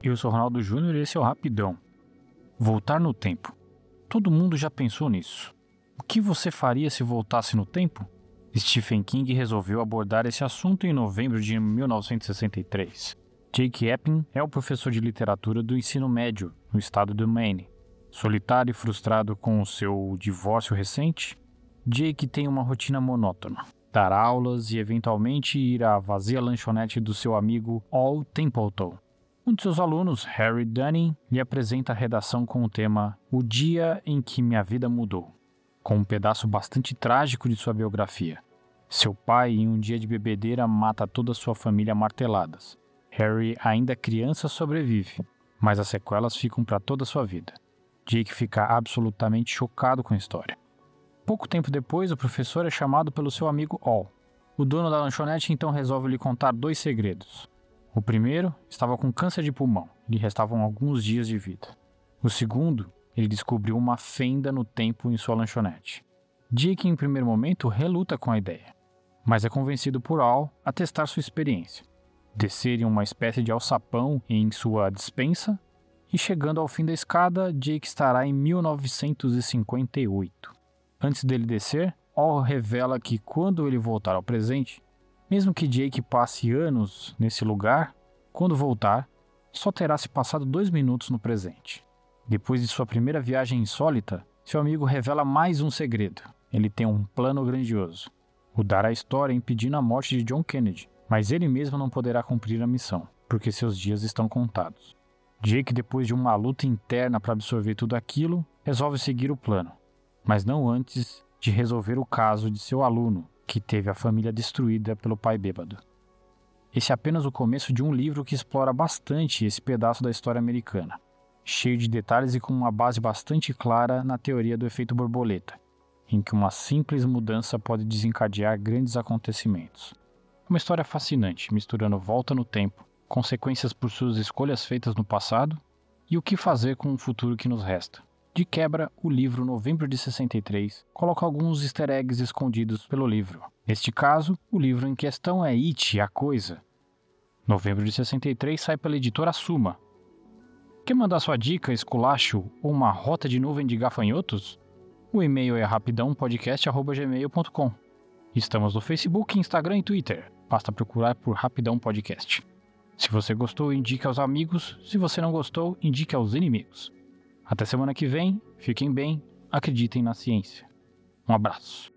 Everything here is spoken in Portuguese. Eu sou Ronaldo Júnior e esse é o Rapidão. Voltar no tempo. Todo mundo já pensou nisso. O que você faria se voltasse no tempo? Stephen King resolveu abordar esse assunto em novembro de 1963. Jake Epping é o professor de literatura do ensino médio no estado do Maine. Solitário e frustrado com o seu divórcio recente, Jake tem uma rotina monótona. Dar aulas e eventualmente ir à vazia lanchonete do seu amigo Old Templeton. Um de seus alunos, Harry Dunning, lhe apresenta a redação com o tema O Dia em que Minha Vida Mudou, com um pedaço bastante trágico de sua biografia. Seu pai, em um dia de bebedeira, mata toda sua família a marteladas. Harry, ainda criança, sobrevive, mas as sequelas ficam para toda sua vida. Jake fica absolutamente chocado com a história. Pouco tempo depois, o professor é chamado pelo seu amigo Al. O dono da lanchonete então resolve lhe contar dois segredos. O primeiro estava com câncer de pulmão, lhe restavam alguns dias de vida. O segundo, ele descobriu uma fenda no tempo em sua lanchonete. Jake, em primeiro momento, reluta com a ideia, mas é convencido por Al a testar sua experiência, descer em uma espécie de alçapão em sua despensa, e chegando ao fim da escada, Jake estará em 1958. Antes dele descer, Al revela que quando ele voltar ao presente, mesmo que Jake passe anos nesse lugar, quando voltar, só terá se passado 2 minutos no presente. Depois de sua primeira viagem insólita, seu amigo revela mais um segredo. Ele tem um plano grandioso. Mudar a história impedindo a morte de John Kennedy, mas ele mesmo não poderá cumprir a missão, porque seus dias estão contados. Jake, depois de uma luta interna para absorver tudo aquilo, resolve seguir o plano, mas não antes de resolver o caso de seu aluno, que teve a família destruída pelo pai bêbado. Esse é apenas o começo de um livro que explora bastante esse pedaço da história americana, cheio de detalhes e com uma base bastante clara na teoria do efeito borboleta, em que uma simples mudança pode desencadear grandes acontecimentos. Uma história fascinante, misturando volta no tempo, consequências por suas escolhas feitas no passado e o que fazer com o futuro que nos resta. De quebra, o livro Novembro de 63 coloca alguns easter eggs escondidos pelo livro. Neste caso, o livro em questão é It, a Coisa. Novembro de 63 sai pela editora Suma. Quer mandar sua dica, esculacho ou uma rota de nuvem de gafanhotos? O e-mail é rapidãopodcast@gmail.com. Estamos no Facebook, Instagram e Twitter. Basta procurar por Rapidão Podcast. Se você gostou, indique aos amigos. Se você não gostou, indique aos inimigos. Até semana que vem. Fiquem bem. Acreditem na ciência. Um abraço.